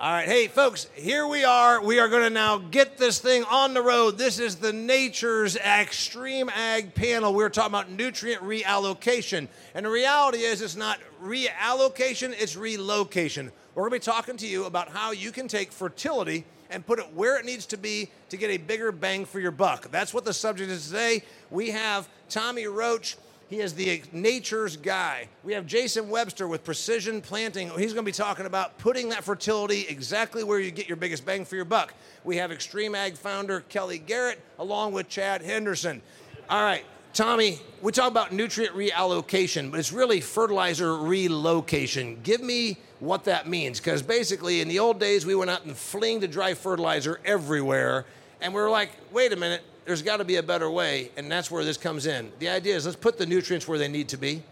All right. Hey, folks, here we are. We are going to now get this thing on the road. This is the Nature's Extreme Ag panel. We're talking about nutrient reallocation. And the reality is it's not reallocation, it's relocation. We're going to be talking to you about how you can take fertility and put it where it needs to be to get a bigger bang for your buck. That's what the subject is today. We have Tommy Roach. He is the nature's guy. We have Jason Webster with Precision Planting. He's going to be talking about putting that fertility exactly where you get your biggest bang for your buck. We have Extreme Ag founder Kelly Garrett along with Chad Henderson. All right, Tommy, we talk about nutrient reallocation, but it's really fertilizer relocation. Give me what that means, because basically in the old days we went out and flinged the dry fertilizer everywhere, and we were like, wait a minute, there's got to be a better way, and that's where this comes in. The idea is let's put the nutrients where they need to be.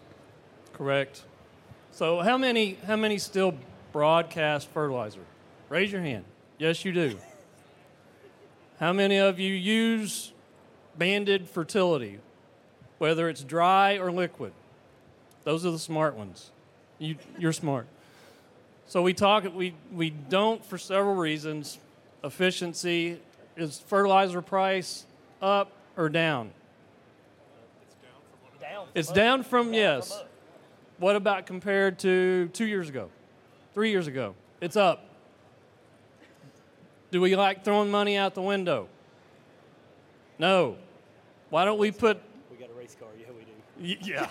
Correct. So how many still broadcast fertilizer? Raise your hand. Yes, you do. How many of you use banded fertility, whether it's dry or liquid? Those are the smart ones. You're smart. So we don't, for several reasons. Efficiency. Is fertilizer price up or down? It's down from, yes. What about compared to 2 years ago, 3 years ago? It's up. Do we like throwing money out the window? No. Why don't we put... We got a race car. Yeah, we do. Yeah.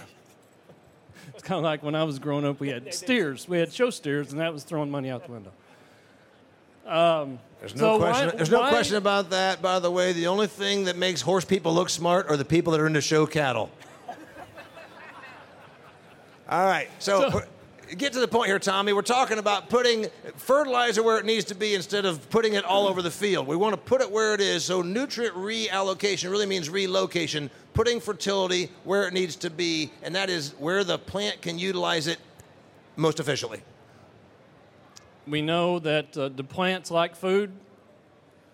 It's kind of like when I was growing up, we had steers. We had show steers, and that was throwing money out the window. There's no question about that. By the way, the only thing that makes horse people look smart are the people that are into show cattle. All right, so get to the point here, Tommy. We're talking about putting fertilizer where it needs to be instead of putting it all over the field. We want to put it where it is, so nutrient reallocation really means relocation, putting fertility where it needs to be, and that is where the plant can utilize it most efficiently. We know that the plants like food.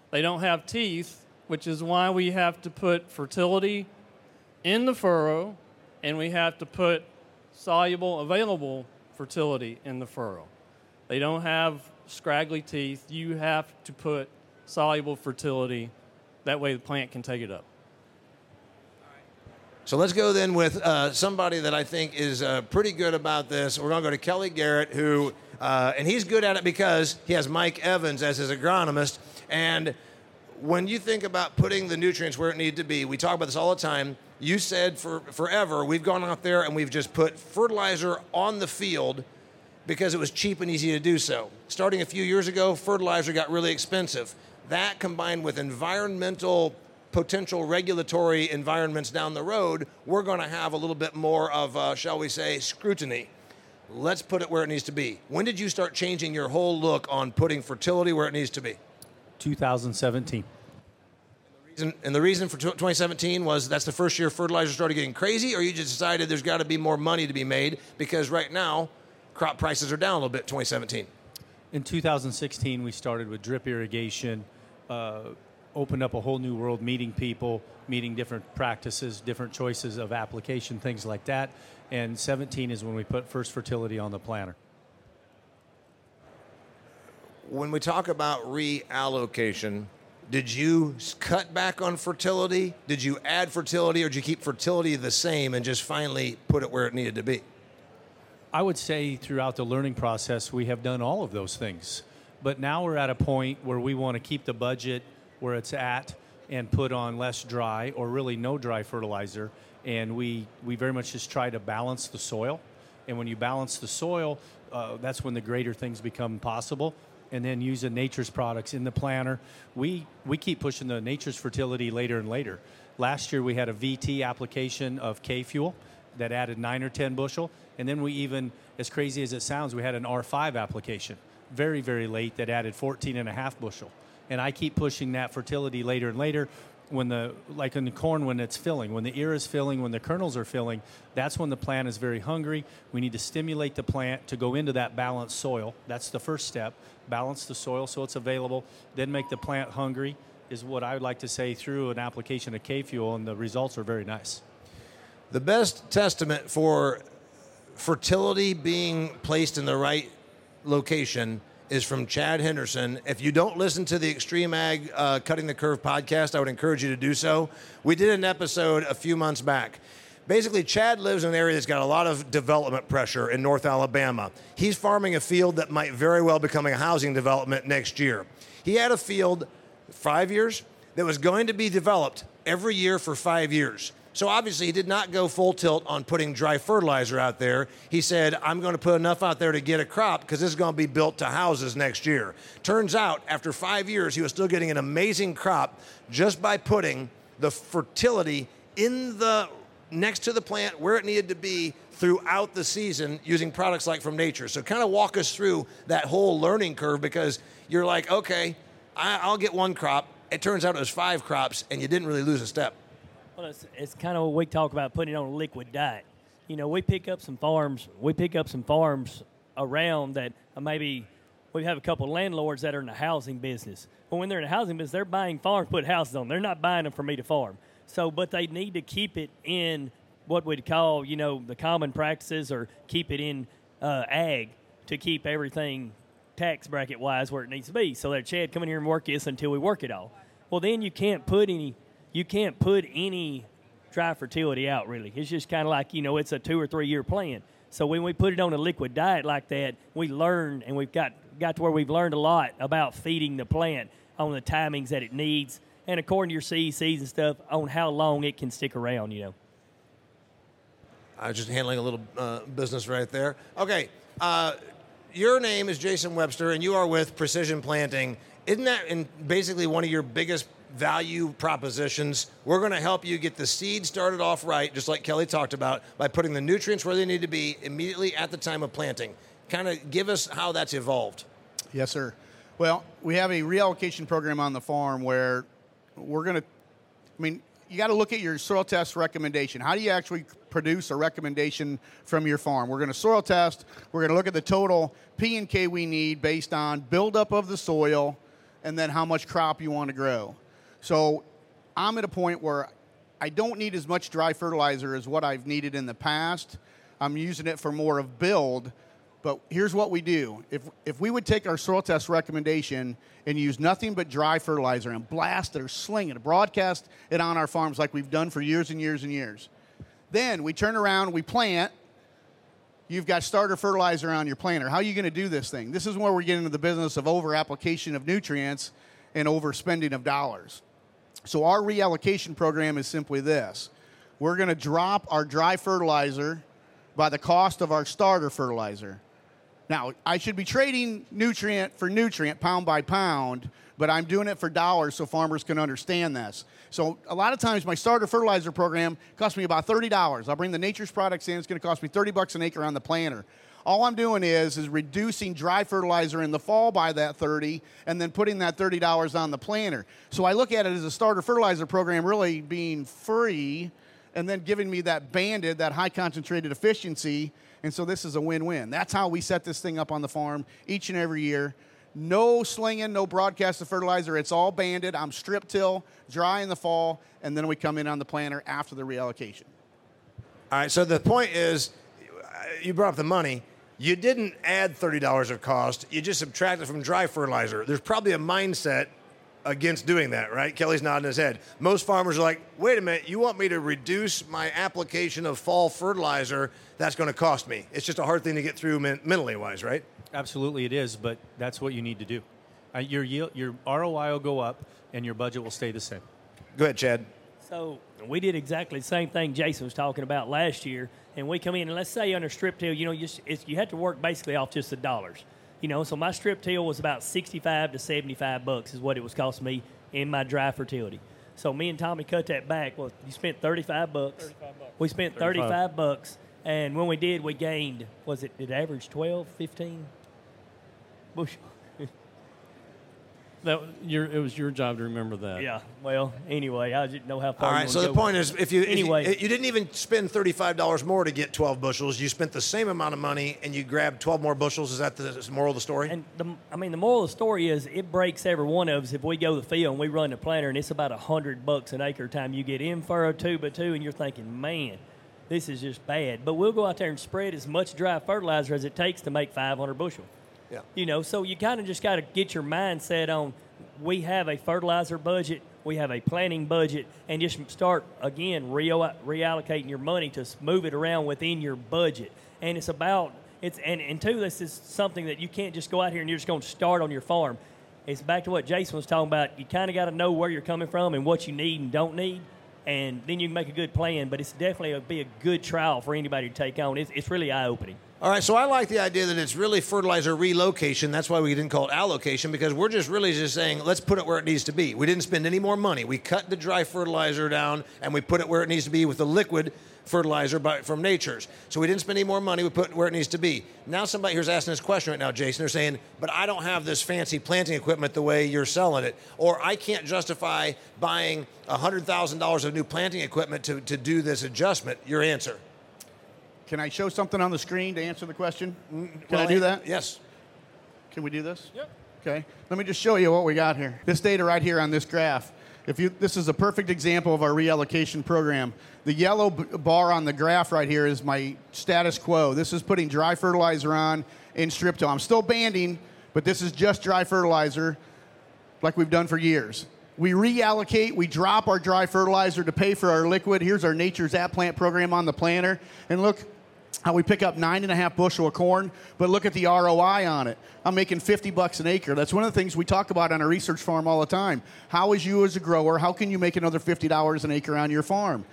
They don't have teeth, which is why we have to put fertility in the furrow, and we have to put soluble, available fertility in the furrow. They don't have scraggly teeth. You have to put soluble fertility. That way the plant can take it up. So let's go then with somebody that I think is pretty good about this. We're going to go to Kelly Garrett, who... and he's good at it because he has Mike Evans as his agronomist. And when you think about putting the nutrients where it needs to be, we talk about this all the time. You said forever we've gone out there and we've just put fertilizer on the field because it was cheap and easy to do so. Starting a few years ago, fertilizer got really expensive. That combined with environmental potential regulatory environments down the road, we're going to have a little bit more of, shall we say, scrutiny. Let's put it where it needs to be. When did you start changing your whole look on putting fertility where it needs to be? 2017. And the reason for 2017 was that's the first year fertilizer started getting crazy, or you just decided there's got to be more money to be made because right now crop prices are down a little bit, 2017? In 2016, we started with drip irrigation, opened up a whole new world, meeting people, meeting different practices, different choices of application, things like that. And 17 is when we put first fertility on the planter. When we talk about reallocation, did you cut back on fertility? Did you add fertility, or did you keep fertility the same and just finally put it where it needed to be? I would say throughout the learning process, we have done all of those things. But now we're at a point where we want to keep the budget where it's at and put on less dry or really no dry fertilizer. And we very much just try to balance the soil. And when you balance the soil, that's when the greater things become possible. And then using nature's products in the planter. We keep pushing the nature's fertility later and later. Last year we had a VT application of K-Fuel that added 9 or 10 bushel. And then we even, as crazy as it sounds, we had an R5 application very, very late that added 14 and a half bushel. And I keep pushing that fertility later and later. When like in the corn, when it's filling, when the ear is filling, when the kernels are filling, that's when the plant is very hungry. We need to stimulate the plant to go into that balanced soil. That's the first step. Balance the soil so it's available. Then make the plant hungry is what I would like to say through an application of K-Fuel, and the results are very nice. The best testament for fertility being placed in the right location is from Chad Henderson. If you don't listen to the Extreme Ag Cutting the Curve podcast, I would encourage you to do so. We did an episode a few months back. Basically, Chad lives in an area that's got a lot of development pressure in North Alabama. He's farming a field that might very well become a housing development next year. He had a field 5 years that was going to be developed every year for 5 years. So obviously, he did not go full tilt on putting dry fertilizer out there. He said, I'm going to put enough out there to get a crop because this is going to be built to houses next year. Turns out, after 5 years, he was still getting an amazing crop just by putting the fertility in the next to the plant where it needed to be throughout the season using products like From Nature. So kind of walk us through that whole learning curve, because you're like, okay, I'll get one crop. It turns out it was five crops, and you didn't really lose a step. Well, it's kind of what we talk about, putting it on a liquid diet. You know, we pick up some farms around that maybe we have a couple of landlords that are in the housing business. But when they're in the housing business, they're buying farms, put houses on them. They're not buying them for me to farm. So, but they need to keep it in what we'd call, you know, the common practices, or keep it in ag to keep everything tax bracket-wise where it needs to be. So that Chad, come in here and work this until we work it all. Well, then you can't put any dry fertility out, really. It's just kind of like, you know, it's a 2 or 3 year plan. So when we put it on a liquid diet like that, we learn, and we've got to where we've learned a lot about feeding the plant on the timings that it needs, and according to your CECs and stuff, on how long it can stick around, you know. I was just handling a little business right there. Okay, your name is Jason Webster, and you are with Precision Planting. Isn't that basically one of your biggest value propositions? We're going to help you get the seed started off right, just like Kelly talked about, by putting the nutrients where they need to be immediately at the time of planting. Kind of give us how that's evolved. Yes, sir. Well, we have a reallocation program on the farm where we're going to, I mean, you got to look at your soil test recommendation. How do you actually produce a recommendation from your farm? We're going to soil test. We're going to look at the total P and K we need based on buildup of the soil and then how much crop you want to grow. So I'm at a point where I don't need as much dry fertilizer as what I've needed in the past. I'm using it for more of build. But here's what we do. If we would take our soil test recommendation and use nothing but dry fertilizer and blast it or sling it, broadcast it on our farms like we've done for years and years and years, then we turn around, we plant, you've got starter fertilizer on your planter. How are you going to do this thing? This is where we get into the business of over-application of nutrients and overspending of dollars. So our reallocation program is simply this. We're going to drop our dry fertilizer by the cost of our starter fertilizer. Now, I should be trading nutrient for nutrient, pound by pound, but I'm doing it for dollars so farmers can understand this. So a lot of times my starter fertilizer program costs me about $30. I'll bring the Nature's products in. It's going to cost me $30 an acre on the planter. All I'm doing is reducing dry fertilizer in the fall by that $30 and then putting that $30 on the planter. So I look at it as a starter fertilizer program really being free and then giving me that banded, that high concentrated efficiency. And so this is a win-win. That's how we set this thing up on the farm each and every year. No slinging, no broadcast of fertilizer. It's all banded. I'm strip till, dry in the fall, and then we come in on the planter after the reallocation. All right, so the point is, you brought up the money. You didn't add $30 of cost. You just subtracted from dry fertilizer. There's probably a mindset against doing that, right? Kelly's nodding his head. Most farmers are like, wait a minute, you want me to reduce my application of fall fertilizer? That's going to cost me. It's just a hard thing to get through mentally wise, right? Absolutely it is, but that's what you need to do. Your yield, your ROI will go up and your budget will stay the same. Go ahead, Chad. So we did exactly the same thing Jason was talking about last year, and we come in, and let's say under strip till, you know, you had to work basically off just the dollars. You know, so my strip till was about $65 to $75 is what it was costing me in my dry fertility. So me and Tommy cut that back. Well, you spent $35. We spent $35, and when we did, we gained, was it average 12, 15? Bushel. It was your job to remember that. Yeah. Well, anyway, I didn't know how far. All right. So the point is, if you didn't even spend $35 more to get 12 bushels, you spent the same amount of money and you grabbed 12 more bushels. Is that the moral of the story? And the moral of the story is it breaks every one of us. If we go to the field and we run the planter and it's about $100 an acre time, you get in furrow 2x2, and you're thinking, man, this is just bad. But we'll go out there and spread as much dry fertilizer as it takes to make 500 bushels. Yeah. You know, so you kind of just got to get your mindset on, we have a fertilizer budget, we have a planting budget, and just start, again, reallocating your money to move it around within your budget. And it's about, it's and two, this is something that you can't just go out here and you're just going to start on your farm. It's back to what Jason was talking about. You kind of got to know where you're coming from and what you need and don't need, and then you can make a good plan. But it's definitely a, be a good trial for anybody to take on. It's really eye-opening. All right, so I like the idea that it's really fertilizer relocation. That's why we didn't call it allocation, because we're just really just saying, let's put it where it needs to be. We didn't spend any more money. We cut the dry fertilizer down, and we put it where it needs to be with the liquid fertilizer from Nachurs. So we didn't spend any more money. We put it where it needs to be. Now somebody here's asking this question right now, Jason. They're saying, but I don't have this fancy planting equipment the way you're selling it, or I can't justify buying $100,000 of new planting equipment to do this adjustment. Your answer? Can I show something on the screen to answer the question? Can I do that? Yes. Can we do this? Yep. Okay. Let me just show you what we got here. This data right here on this graph. This is a perfect example of our reallocation program. The yellow bar on the graph right here is my status quo. This is putting dry fertilizer on in strip till. I'm still banding, but this is just dry fertilizer like we've done for years. We reallocate, we drop our dry fertilizer to pay for our liquid. Here's our Nachurs App Plant program on the planter. And look, how we pick up 9.5 bushel of corn, but look at the ROI on it. I'm making $50 an acre. That's one of the things we talk about on our research farm all the time. How is you as a grower, how can you make another $50 an acre on your farm?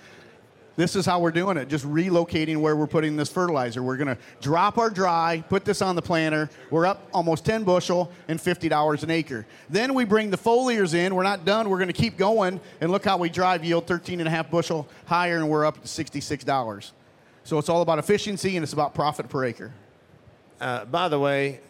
This is how we're doing it, just relocating where we're putting this fertilizer. We're going to drop our dry, put this on the planter. We're up almost 10 bushel and $50 an acre. Then we bring the foliars in. We're not done. We're going to keep going, and look how we drive yield 13.5 bushel higher, and we're up to $66. So it's all about efficiency, and it's about profit per acre. By the way,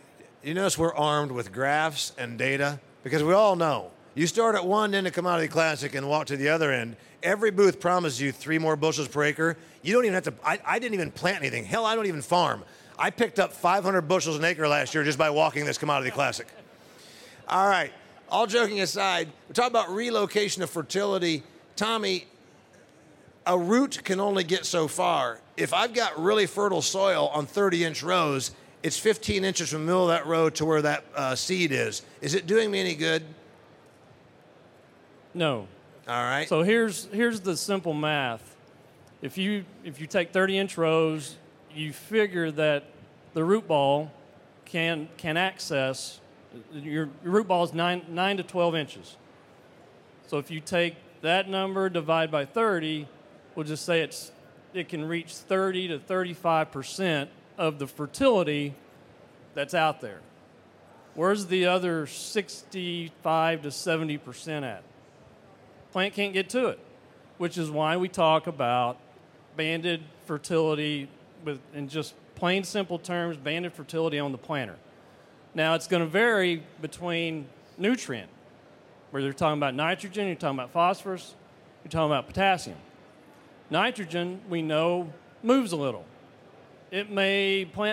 you notice we're armed with graphs and data, because we all know you start at one end of Commodity Classic and walk to the other end. Every booth promises you 3 more bushels per acre. You don't even have to. I didn't even plant anything. Hell, I don't even farm. I picked up 500 bushels an acre last year just by walking this Commodity Classic. All right. All joking aside, we're talking about relocation of fertility. Tommy, a root can only get so far. If I've got really fertile soil on 30-inch rows, it's 15 inches from the middle of that row to where that seed is. Is it doing me any good? No. All right. So here's the simple math. If you take 30-inch rows, you figure that the root ball can access your root ball is 9 to 12 inches. So if you take that number, divide by 30, we'll just say it can reach 30 to 35% of the fertility that's out there. Where's the other 65 to 70% at? Plant can't get to it, which is why we talk about banded fertility in just plain simple terms, banded fertility on the planter. Now, it's going to vary between nutrient, where they're talking about nitrogen, you're talking about phosphorus, you're talking about potassium. Nitrogen, we know, moves a little. Plant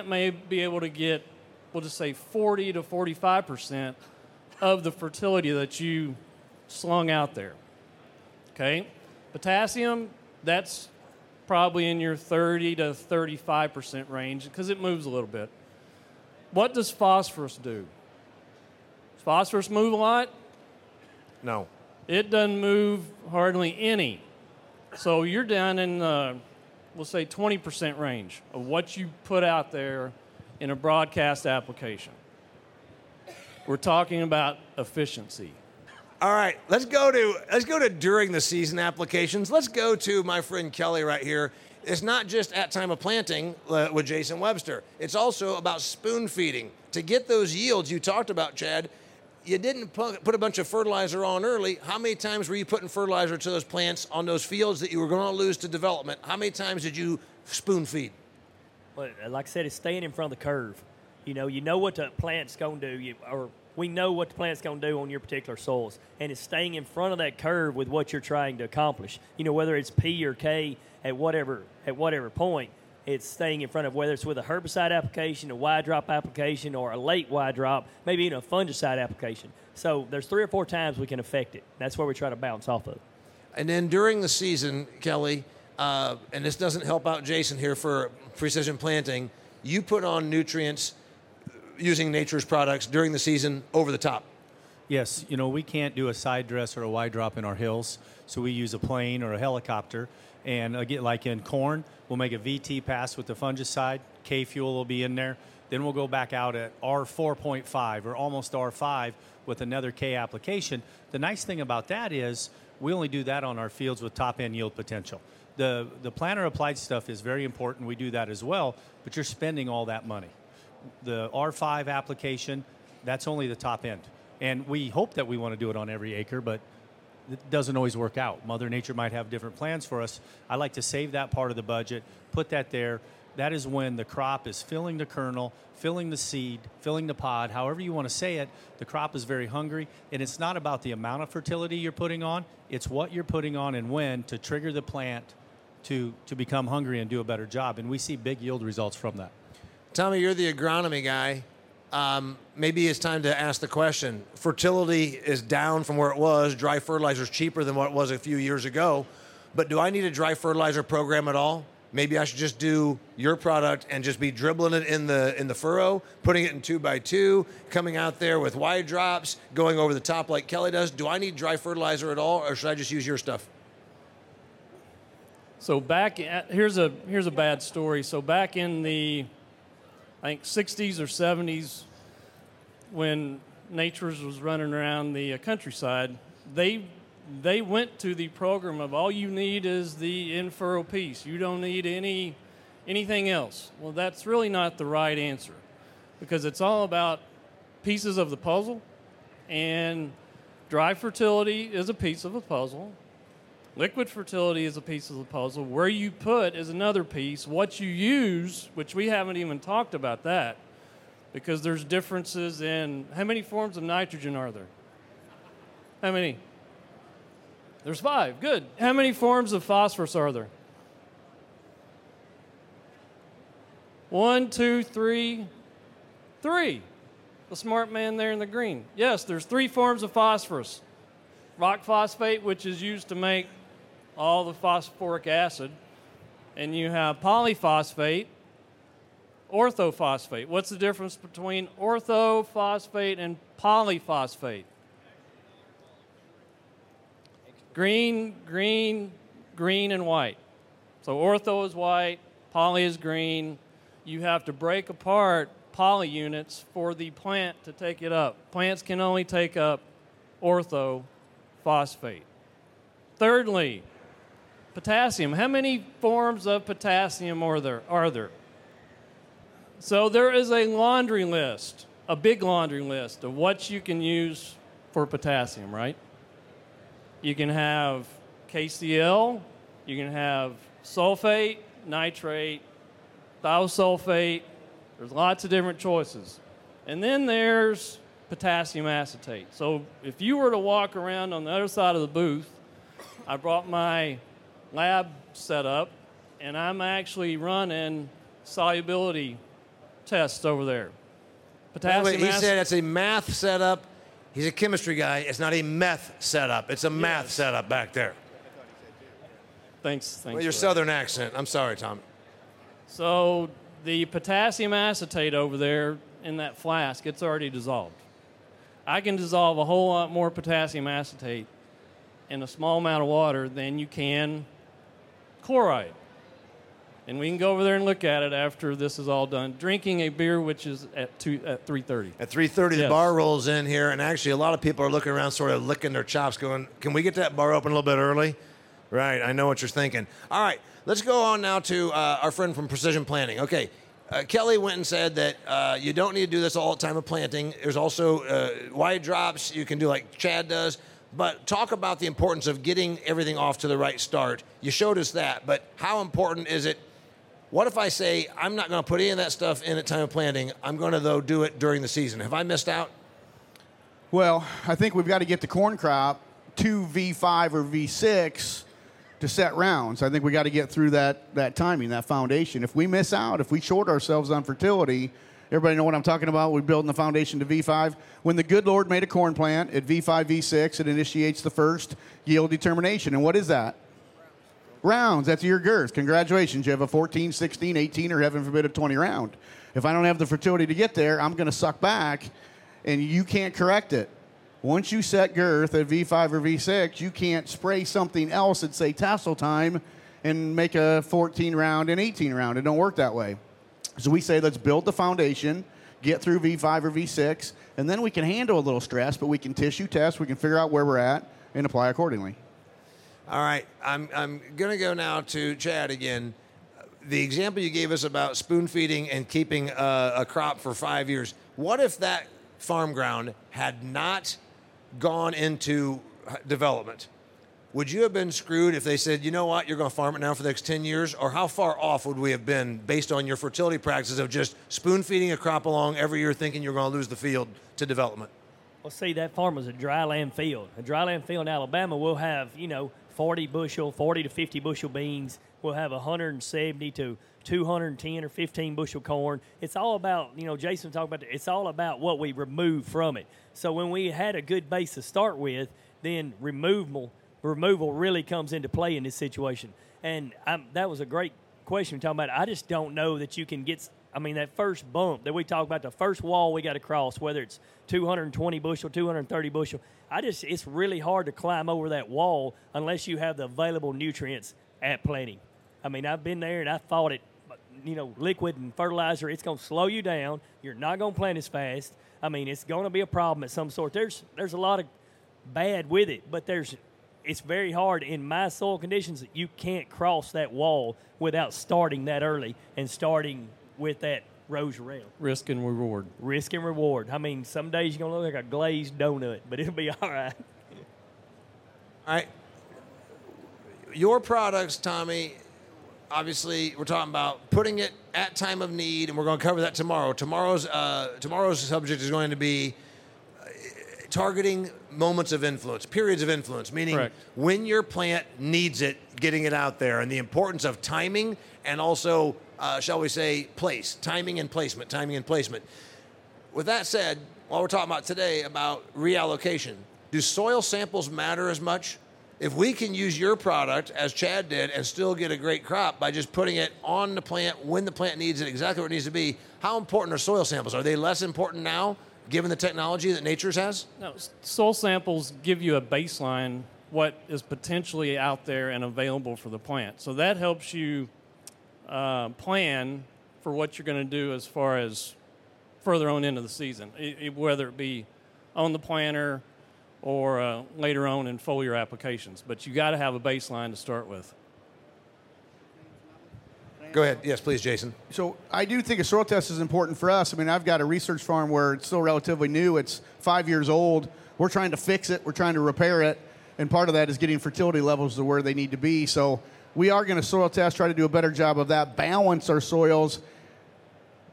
may be able to get, we'll just say 40 to 45% of the fertility that you slung out there. Okay? Potassium, that's probably in your 30 to 35% range because it moves a little bit. What does phosphorus do? Does phosphorus move a lot? No. It doesn't move hardly any. So you're down in the, we'll say, 20% range of what you put out there in a broadcast application. We're talking about efficiency. All right, let's go to during the season applications. Let's go to my friend Kelly right here. It's not just at time of planting with Jason Webster. It's also about spoon feeding. To get those yields you talked about, Chad, you didn't put a bunch of fertilizer on early. How many times were you putting fertilizer to those plants on those fields that you were going to lose to development? How many times did you spoon feed? Well, like I said, it's staying in front of the curve. You know what the plant's going to do, or we know what the plant's going to do on your particular soils, and it's staying in front of that curve with what you're trying to accomplish. Whether it's P or K at whatever point, it's staying in front of, whether it's with a herbicide application, a Y-drop application, or a late Y-drop, maybe even a fungicide application. So there's 3 or 4 times we can affect it. That's where we try to bounce off of. And then during the season, Kelly, and this doesn't help out Jason here for precision planting, you put on nutrients using Nature's products during the season over the top? Yes, you know, we can't do a side dress or a wide drop in our hills, so we use a plane or a helicopter. And again, like in corn, we'll make a VT pass with the fungicide. K-Fuel will be in there. Then we'll go back out at R4.5 or almost R5 with another K application. The nice thing about that is we only do that on our fields with top-end yield potential. The planter-applied stuff is very important. We do that as well, but you're spending all that money. The R5 application, that's only the top end. And we hope that we want to do it on every acre, but it doesn't always work out. Mother Nature might have different plans for us. I like to save that part of the budget, put that there. That is when the crop is filling the kernel, filling the seed, filling the pod, however you want to say it. The crop is very hungry, and it's not about the amount of fertility you're putting on. It's what you're putting on and when to trigger the plant to become hungry and do a better job, and we see big yield results from that. Tommy, you're the agronomy guy. Maybe it's time to ask the question. Fertility is down from where it was. Dry fertilizer is cheaper than what it was a few years ago, but do I need a dry fertilizer program at all? Maybe I should just do your product and just be dribbling it in the furrow, putting it in 2x2, coming out there with wide drops, going over the top like Kelly does. Do I need dry fertilizer at all, or should I just use your stuff? So here's a bad story. So back in the, I think, 60s or 70s, when Nature's was running around the countryside, they went to the program of all you need is the in-furrow piece. You don't need anything else. Well, that's really not the right answer, because it's all about pieces of the puzzle, and dry fertility is a piece of the puzzle. Liquid fertility is a piece of the puzzle. Where you put is another piece. What you use, which we haven't even talked about that, because there's differences in how many forms of nitrogen are there? How many? There's 5. Good. How many forms of phosphorus are there? 1, 2, 3, 3. The smart man there in the green. Yes, there's 3 forms of phosphorus. Rock phosphate, which is used to make all the phosphoric acid. And you have polyphosphate, orthophosphate. What's the difference between orthophosphate and polyphosphate? Green, and white. So ortho is white, poly is green. You have to break apart poly units for the plant to take it up. Plants can only take up orthophosphate. Thirdly, potassium. How many forms of potassium are there? So there is a laundry list, a big laundry list of what you can use for potassium, right? You can have KCl, you can have sulfate, nitrate, thiosulfate. There's lots of different choices. And then there's potassium acetate. So if you were to walk around on the other side of the booth, I brought my lab set up, and I'm actually running solubility tests over there. Potassium acetate. He said it's a math setup. He's a chemistry guy. It's not a meth setup. It's a math setup back there. Thanks. Well, your southern accent. I'm sorry, Tom. So the potassium acetate over there in that flask, it's already dissolved. I can dissolve a whole lot more potassium acetate in a small amount of water than you can chloride. And we can go over there and look at it after this is all done. Drinking a beer, which is at 3:30. At 3:30, yes. The bar rolls in here, and actually a lot of people are looking around sort of licking their chops going, can we get that bar open a little bit early? Right, I know what you're thinking. All right, let's go on now to our friend from Precision Planting. Okay, Kelly went and said that you don't need to do this all the time of planting. There's also wide drops you can do like Chad does. But talk about the importance of getting everything off to the right start. You showed us that, but how important is it? What if I say, I'm not going to put any of that stuff in at time of planting. I'm going to, though, do it during the season. Have I missed out? Well, I think we've got to get the corn crop to V5 or V6 to set rounds. I think we got to get through that timing, that foundation. If we miss out, if we short ourselves on fertility, everybody know what I'm talking about. We're building the foundation to V5. When the good Lord made a corn plant at V5, V6, it initiates the first yield determination. And what is that? Rounds, that's your girth. Congratulations, you have a 14, 16, 18, or heaven forbid, a 20 round. If I don't have the fertility to get there, I'm going to suck back, and you can't correct it. Once you set girth at V5 or V6, you can't spray something else at, say, tassel time and make a 14-round and 18-round. It don't work that way. So we say let's build the foundation, get through V5 or V6, and then we can handle a little stress, but we can tissue test, we can figure out where we're at, and apply accordingly. All right, I'm going to go now to Chad again. The example you gave us about spoon feeding and keeping a crop for 5 years, what if that farm ground had not gone into development? Would you have been screwed if they said, you know what, you're going to farm it now for the next 10 years? Or how far off would we have been based on your fertility practices of just spoon feeding a crop along every year thinking you're going to lose the field to development? Well, see, that farm was a dry land field. A dry land field in Alabama will have, 40 to 50 bushel beans. We'll have 170 to 210 or 15 bushel corn. It's all about, Jason talked about, it's all about what we remove from it. So when we had a good base to start with, then removal really comes into play in this situation. And that was a great question talking about. I just don't know that you can get, that first bump that we talk about, the first wall we got to cross, whether it's 220 bushel, 230 bushel. It's really hard to climb over that wall unless you have the available nutrients at planting. I've been there and I fought it, liquid and fertilizer. It's going to slow you down. You're not going to plant as fast. It's going to be a problem of some sort. There's a lot of bad with it, but it's very hard in my soil conditions. You can't cross that wall without starting that early and starting with that rose rail. Risk and reward. Risk and reward. Some days you're going to look like a glazed donut, but it'll be all right. All right. Your products, Tommy, obviously we're talking about putting it at time of need, and we're going to cover that tomorrow. Tomorrow's subject is going to be targeting moments of influence, periods of influence, meaning correct. When your plant needs it, getting it out there, and the importance of timing and also, shall we say, place, timing and placement. With that said, while we're talking about today about reallocation, do soil samples matter as much? If we can use your product, as Chad did, and still get a great crop by just putting it on the plant when the plant needs it, exactly where it needs to be, how important are soil samples? Are they less important now, given the technology that Nature's has? No, soil samples give you a baseline, what is potentially out there and available for the plant. So that helps you plan for what you're going to do as far as further on into the season, whether it be on the planter, or later on in foliar applications. But you got to have a baseline to start with. Go ahead. Yes, please, Jason. So I do think a soil test is important for us. I've got a research farm where it's still relatively new. It's 5 years old. We're trying to fix it. We're trying to repair it. And part of that is getting fertility levels to where they need to be. So we are going to soil test, try to do a better job of that, balance our soils.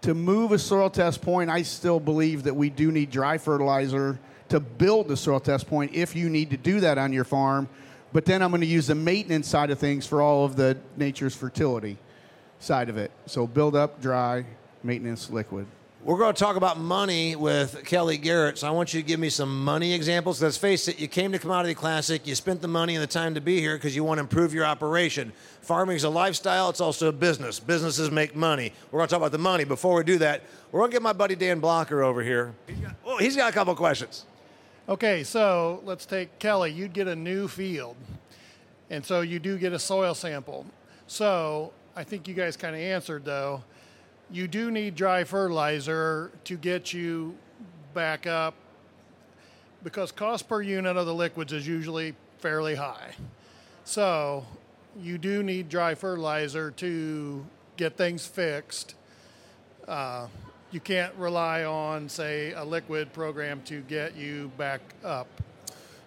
To move a soil test point, I still believe that we do need dry fertilizer to build the soil test point if you need to do that on your farm. But then I'm going to use the maintenance side of things for all of the nature's fertility side of it. So build up, dry, maintenance, liquid. We're going to talk about money with Kelly Garrett, so I want you to give me some money examples. Let's face it, you came to Commodity Classic, you spent the money and the time to be here because you want to improve your operation. Farming is a lifestyle, it's also a business. Businesses make money. We're going to talk about the money. Before we do that, we're going to get my buddy Dan Blocker over here. He's got a couple questions. Okay, so let's take Kelly. You'd get a new field, and so you do get a soil sample. So I think you guys kind of answered, though. You do need dry fertilizer to get you back up because cost per unit of the liquids is usually fairly high. So you do need dry fertilizer to get things fixed. You can't rely on, say, a liquid program to get you back up.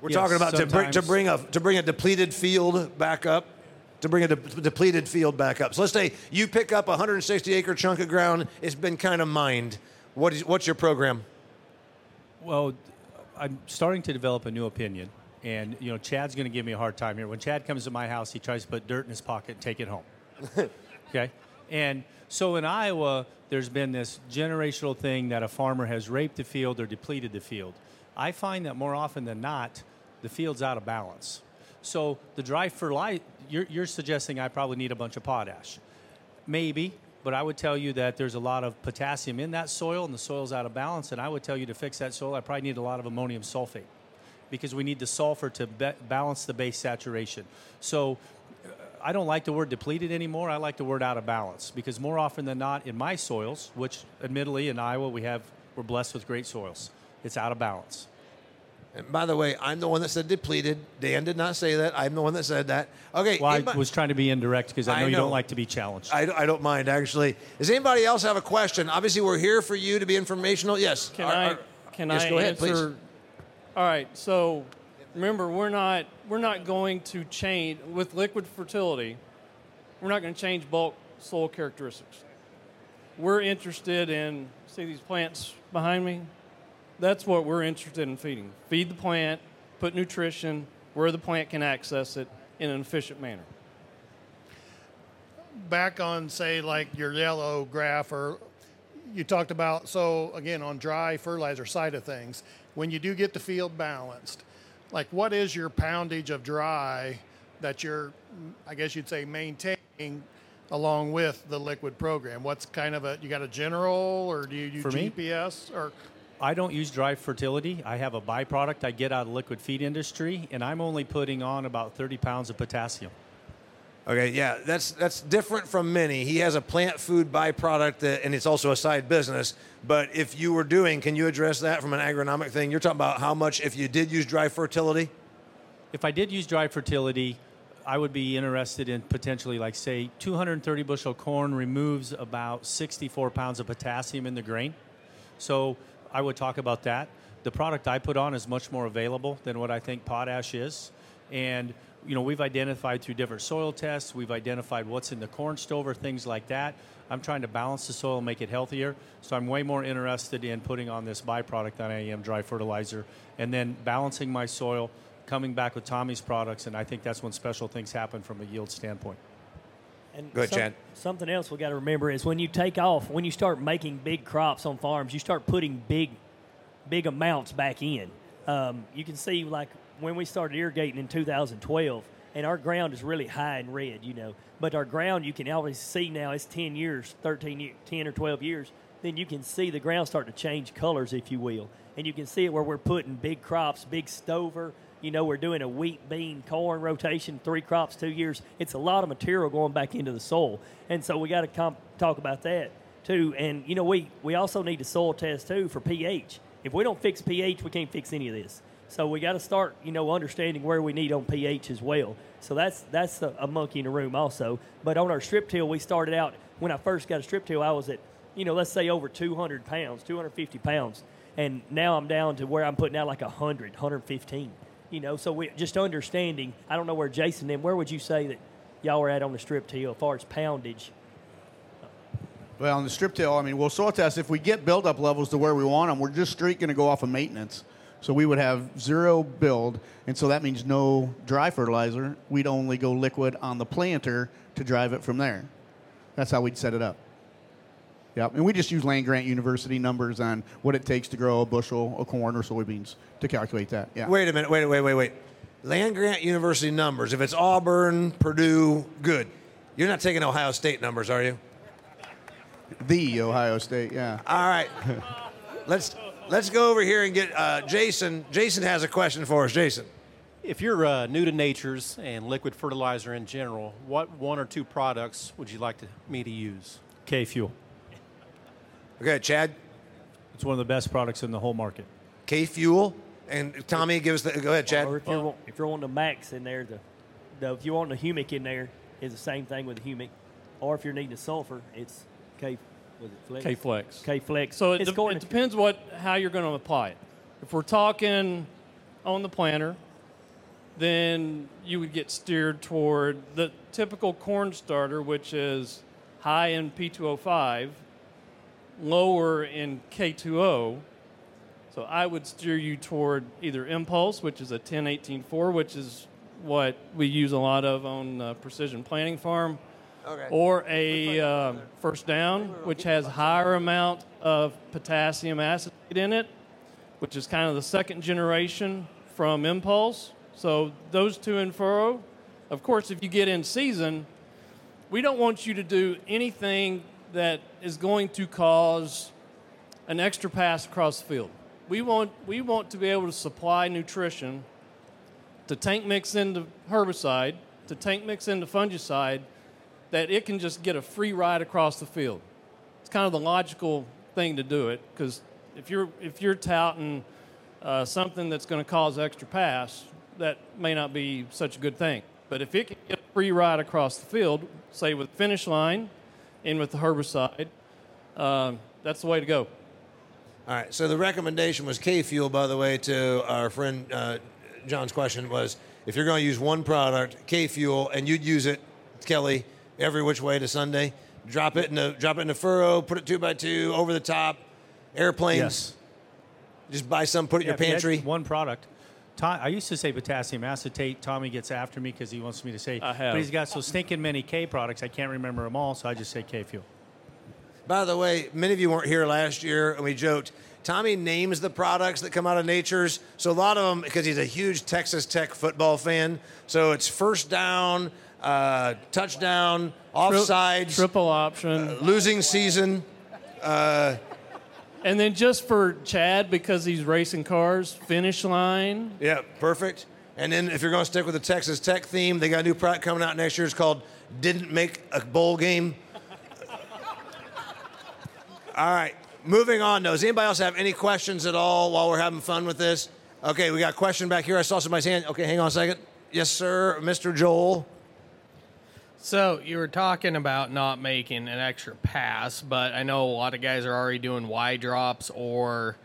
We're talking about to bring a depleted field back up, to bring a depleted field back up. So let's say you pick up a 160-acre chunk of ground. It's been kind of mined. What's your program? Well, I'm starting to develop a new opinion, and Chad's going to give me a hard time here. When Chad comes to my house, he tries to put dirt in his pocket and take it home. Okay, and so in Iowa, there's been this generational thing that a farmer has raped the field or depleted the field. I find that more often than not, the field's out of balance. So the dry fertilizer, you're suggesting I probably need a bunch of potash. Maybe, But I would tell you that there's a lot of potassium in that soil, and the soil's out of balance. And I would tell you to fix that soil, I probably need a lot of ammonium sulfate, because we need the sulfur to balance the base saturation. So I don't like the word depleted anymore. I like the word out of balance, because more often than not in my soils, which admittedly in Iowa we're blessed with great soils, it's out of balance. And by the way, I'm the one that said depleted. Dan did not say that. I'm the one that said that. Okay. Well, I was trying to be indirect because I know you don't like to be challenged. I don't mind, actually. Does anybody else have a question? Obviously, we're here for you to be informational. Yes. Can I go ahead, please? All right. So remember, we're not going to change with liquid fertility. We're not going to change bulk soil characteristics. We're interested in, see these plants behind me? That's what we're interested in feeding. Feed the plant, put nutrition where the plant can access it in an efficient manner. Back on, say, like your yellow graph, or you talked about, so again, on dry fertilizer side of things, when you do get the field balanced, like what is your poundage of dry that you're, I guess you'd say, maintaining along with the liquid program? What's kind of you got a general, or do you use GPS? Or I don't use dry fertility. I have a byproduct I get out of the liquid feed industry, and I'm only putting on about 30 pounds of potassium. Okay, yeah, that's different from many. He has a plant food byproduct, and it's also a side business. But if you were doing, can you address that from an agronomic thing? You're talking about how much if you did use dry fertility? If I did use dry fertility, I would be interested in potentially, like, say, 230 bushel corn removes about 64 pounds of potassium in the grain. So I would talk about that. The product I put on is much more available than what I think potash is. And, you know, we've identified through different soil tests, we've identified what's in the corn stover, things like that. I'm trying to balance the soil and make it healthier. So I'm way more interested in putting on this byproduct than I am dry fertilizer. And then balancing my soil, coming back with Tommy's products, and I think that's when special things happen from a yield standpoint. And go ahead, Chad. Something else we got to remember is when you take off, when you start making big crops on farms, you start putting big amounts back in. You can see, like, when we started irrigating in 2012, and our ground is really high in red, you know. But our ground, you can always see now, it's 10 or 12 years. Then you can see the ground starting to change colors, if you will. And you can see it where we're putting big crops, big stover. You know, we're doing a wheat, bean, corn rotation, 3 crops, 2 years. It's a lot of material going back into the soil. And so we got to talk about that, too. And, you know, we also need a soil test, too, for pH. If we don't fix pH, we can't fix any of this. So we got to start, you know, understanding where we need on pH as well. So that's a monkey in the room also. But on our strip till, we started out, when I first got a strip till, I was at, you know, let's say over 200 pounds, 250 pounds. And now I'm down to where I'm putting out like 100, 115. You know, so we just understanding. I don't know where Jason then. Where would you say that y'all are at on the strip till as far as poundage? Well, on the strip till, I mean, we'll soil test. If we get buildup levels to where we want them, we're just straight going to go off of maintenance. So we would have 0 build, and so that means no dry fertilizer. We'd only go liquid on the planter to drive it from there. That's how we'd set it up. Yep, and we just use land-grant university numbers on what it takes to grow a bushel of corn or soybeans to calculate that. Yeah. Wait a minute, wait. Land-grant university numbers. If it's Auburn, Purdue, good. You're not taking Ohio State numbers, are you? The Ohio State, yeah. All right. Let's go over here and get Jason. Jason has a question for us. Jason. If you're new to Nachurs and liquid fertilizer in general, what 1 or 2 products would you like me to use? K-Fuel. Okay, Chad. It's one of the best products in the whole market. K-Fuel. And Tommy, give us the... Go ahead, Chad. Or if you're on the Max in there, if you're on the humic in there, it's the same thing with the humic. Or if you're needing the sulfur, it's K-Flex. K-Flex. So it depends how you're going to apply it. If we're talking on the planter, then you would get steered toward the typical corn starter, which is high in P2O5, lower in K2O. So I would steer you toward either Impulse, which is a 10-18-4, which is what we use a lot of on Precision Planting Farm, okay, or a First Down, which has higher amount of potassium acetate in it, which is kind of the second generation from Impulse. So those two in furrow. Of course, if you get in season, we don't want you to do anything that is going to cause an extra pass across the field. We want to be able to supply nutrition to tank mix into herbicide, to tank mix into fungicide, that it can just get a free ride across the field. It's kind of the logical thing to do it, because if you're touting something that's going to cause extra pass, that may not be such a good thing. But if it can get a free ride across the field, say with Finish Line and with the herbicide, that's the way to go. All right, so the recommendation was K-Fuel, by the way, to our friend John's question was, if you're going to use one product, K-Fuel, and you'd use it, Kelly, every which way to Sunday, drop it in a furrow, put it 2x2, over the top, airplanes, yes. Just buy some, put it in your pantry. One product. I used to say potassium acetate. Tommy gets after me because he wants me to say, but he's got so stinking many K products, I can't remember them all, so I just say K-Fuel. By the way, many of you weren't here last year, and we joked, Tommy names the products that come out of Nature's. So a lot of them, because he's a huge Texas Tech football fan, so it's First Down, touchdown, offsides. Triple option. Losing season. And then just for Chad, because he's racing cars, Finish Line. Yeah, perfect. And then if you're going to stick with the Texas Tech theme, they got a new product coming out next year. It's called Didn't Make a Bowl Game. All right, moving on, though. Does anybody else have any questions at all while we're having fun with this? Okay, we got a question back here. I saw somebody's hand. Okay, hang on a second. Yes, sir, Mr. Joel. So you were talking about not making an extra pass, but I know a lot of guys are already doing Y drops or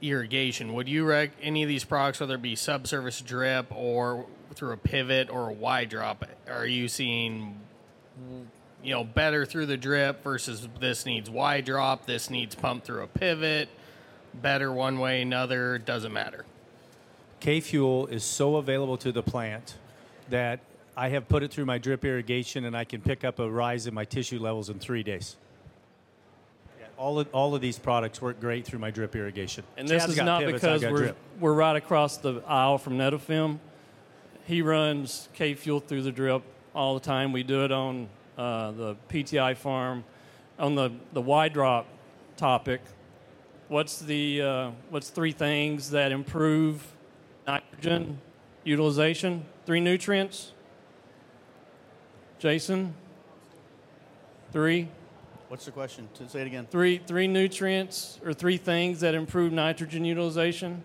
irrigation. Would you rec any of these products, whether it be subsurface drip or through a pivot or a Y drop, are you seeing better through the drip versus this needs Y drop, this needs pump through a pivot, better one way, another, doesn't matter? K-Fuel is so available to the plant that I have put it through my drip irrigation and I can pick up a rise in my tissue levels in 3 days. All of these products work great through my drip irrigation. And this Chad's is not pivots, because we're right across the aisle from Netafim. He runs K-Fuel through the drip all the time. We do it on the PTI farm. On the Y drop topic, what's three things that improve nitrogen utilization? Three nutrients. Jason, three. What's the question? Say it again. Three nutrients or three things that improve nitrogen utilization.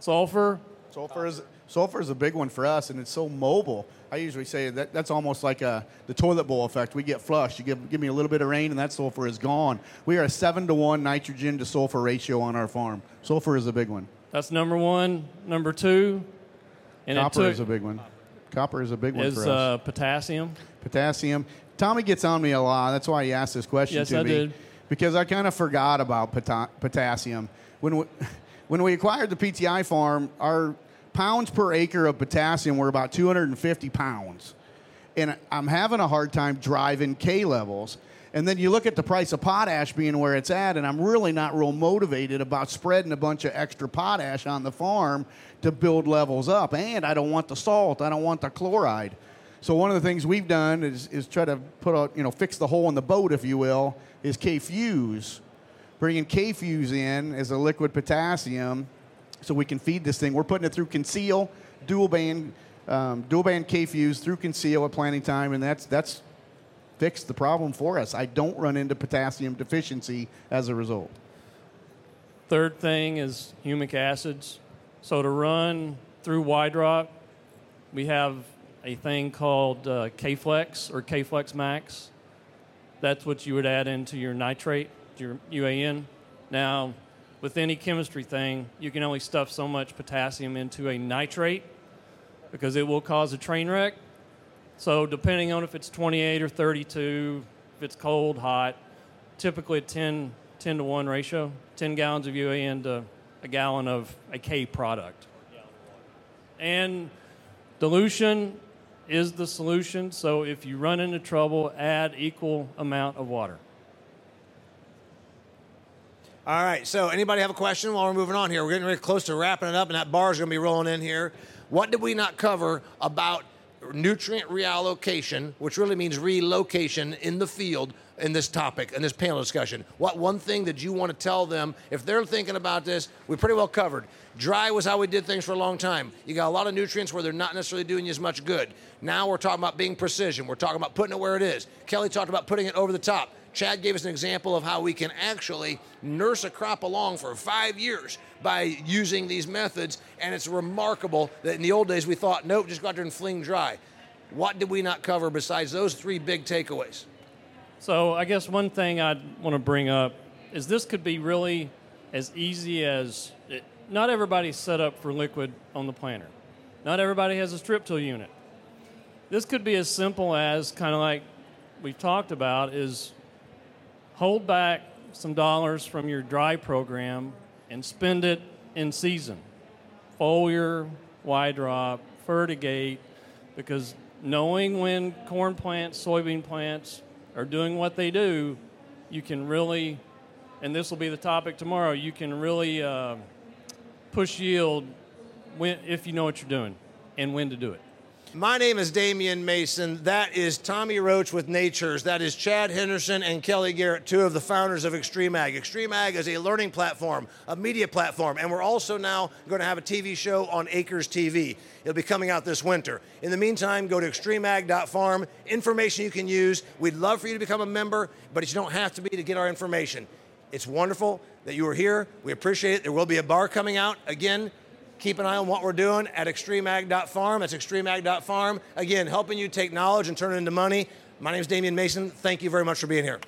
Sulfur. Sulfur is a big one for us, and it's so mobile. I usually say that's almost like the toilet bowl effect. We get flushed. You give me a little bit of rain, and that sulfur is gone. We are a 7-to-1 nitrogen to sulfur ratio on our farm. Sulfur is a big one. That's number one. Number two. And copper is a big one. Copper is a big one for us. Potassium. Potassium. Tommy gets on me a lot. That's why he asked this question to me. Yes, I did. Because I kind of forgot about potassium. When we acquired the PTI farm, our pounds per acre of potassium were about 250 pounds. And I'm having a hard time driving K levels. And then you look at the price of potash being where it's at, and I'm really not real motivated about spreading a bunch of extra potash on the farm to build levels up. And I don't want the salt. I don't want the chloride. So one of the things we've done is try to put out, fix the hole in the boat, if you will, is K-Fuse. Bringing K-Fuse in as a liquid potassium so we can feed this thing. We're putting it through Conceal, dual band K-Fuse through Conceal at planting time, and that's fixed the problem for us. I don't run into potassium deficiency as a result. Third thing is humic acids. So to run through Y-Drop, we have a thing called K-Flex or K-Flex Max. That's what you would add into your nitrate, your UAN. Now, with any chemistry thing, you can only stuff so much potassium into a nitrate because it will cause a train wreck. So depending on if it's 28 or 32, if it's cold, hot, typically a 10-to-1 ratio, 10 gallons of UAN to a gallon of a K product. And dilution is the solution, so if you run into trouble, add equal amount of water. All right, so anybody have a question while we're moving on here? We're getting really close to wrapping it up, and that bar's going to be rolling in here. What did we not cover about nutrient reallocation, which really means relocation in the field in this topic, in this panel discussion? What one thing that you want to tell them? If they're thinking about this, we pretty well covered. Dry was how we did things for a long time. You got a lot of nutrients where they're not necessarily doing you as much good. Now we're talking about being precision. We're talking about putting it where it is. Kelly talked about putting it over the top. Chad gave us an example of how we can actually nurse a crop along for 5 years by using these methods, and it's remarkable that in the old days we thought, nope, just go out there and fling dry. What did we not cover besides those three big takeaways? So I guess one thing I want to bring up is this could be really as easy as not everybody's set up for liquid on the planter. Not everybody has a strip till unit. This could be as simple as kind of like we've talked about is hold back some dollars from your dry program and spend it in season. Foliar, Y-drop, fertigate, because knowing when corn plants, soybean plants are doing what they do, you can really, and this will be the topic tomorrow, you can really push yield when, if you know what you're doing and when to do it. My name is Damian Mason. That is Tommy Roach with Nachurs. That is Chad Henderson and Kelly Garrett, two of the founders of Extreme Ag. Extreme Ag is a learning platform, a media platform, and we're also now going to have a TV show on Acres TV. It'll be coming out this winter. In the meantime, go to extremeag.farm. Information you can use. We'd love for you to become a member, but you don't have to be to get our information. It's wonderful that you are here. We appreciate it. There will be a bar coming out again. Keep an eye on what we're doing at extremeag.farm. That's extremeag.farm. Again, helping you take knowledge and turn it into money. My name is Damian Mason. Thank you very much for being here.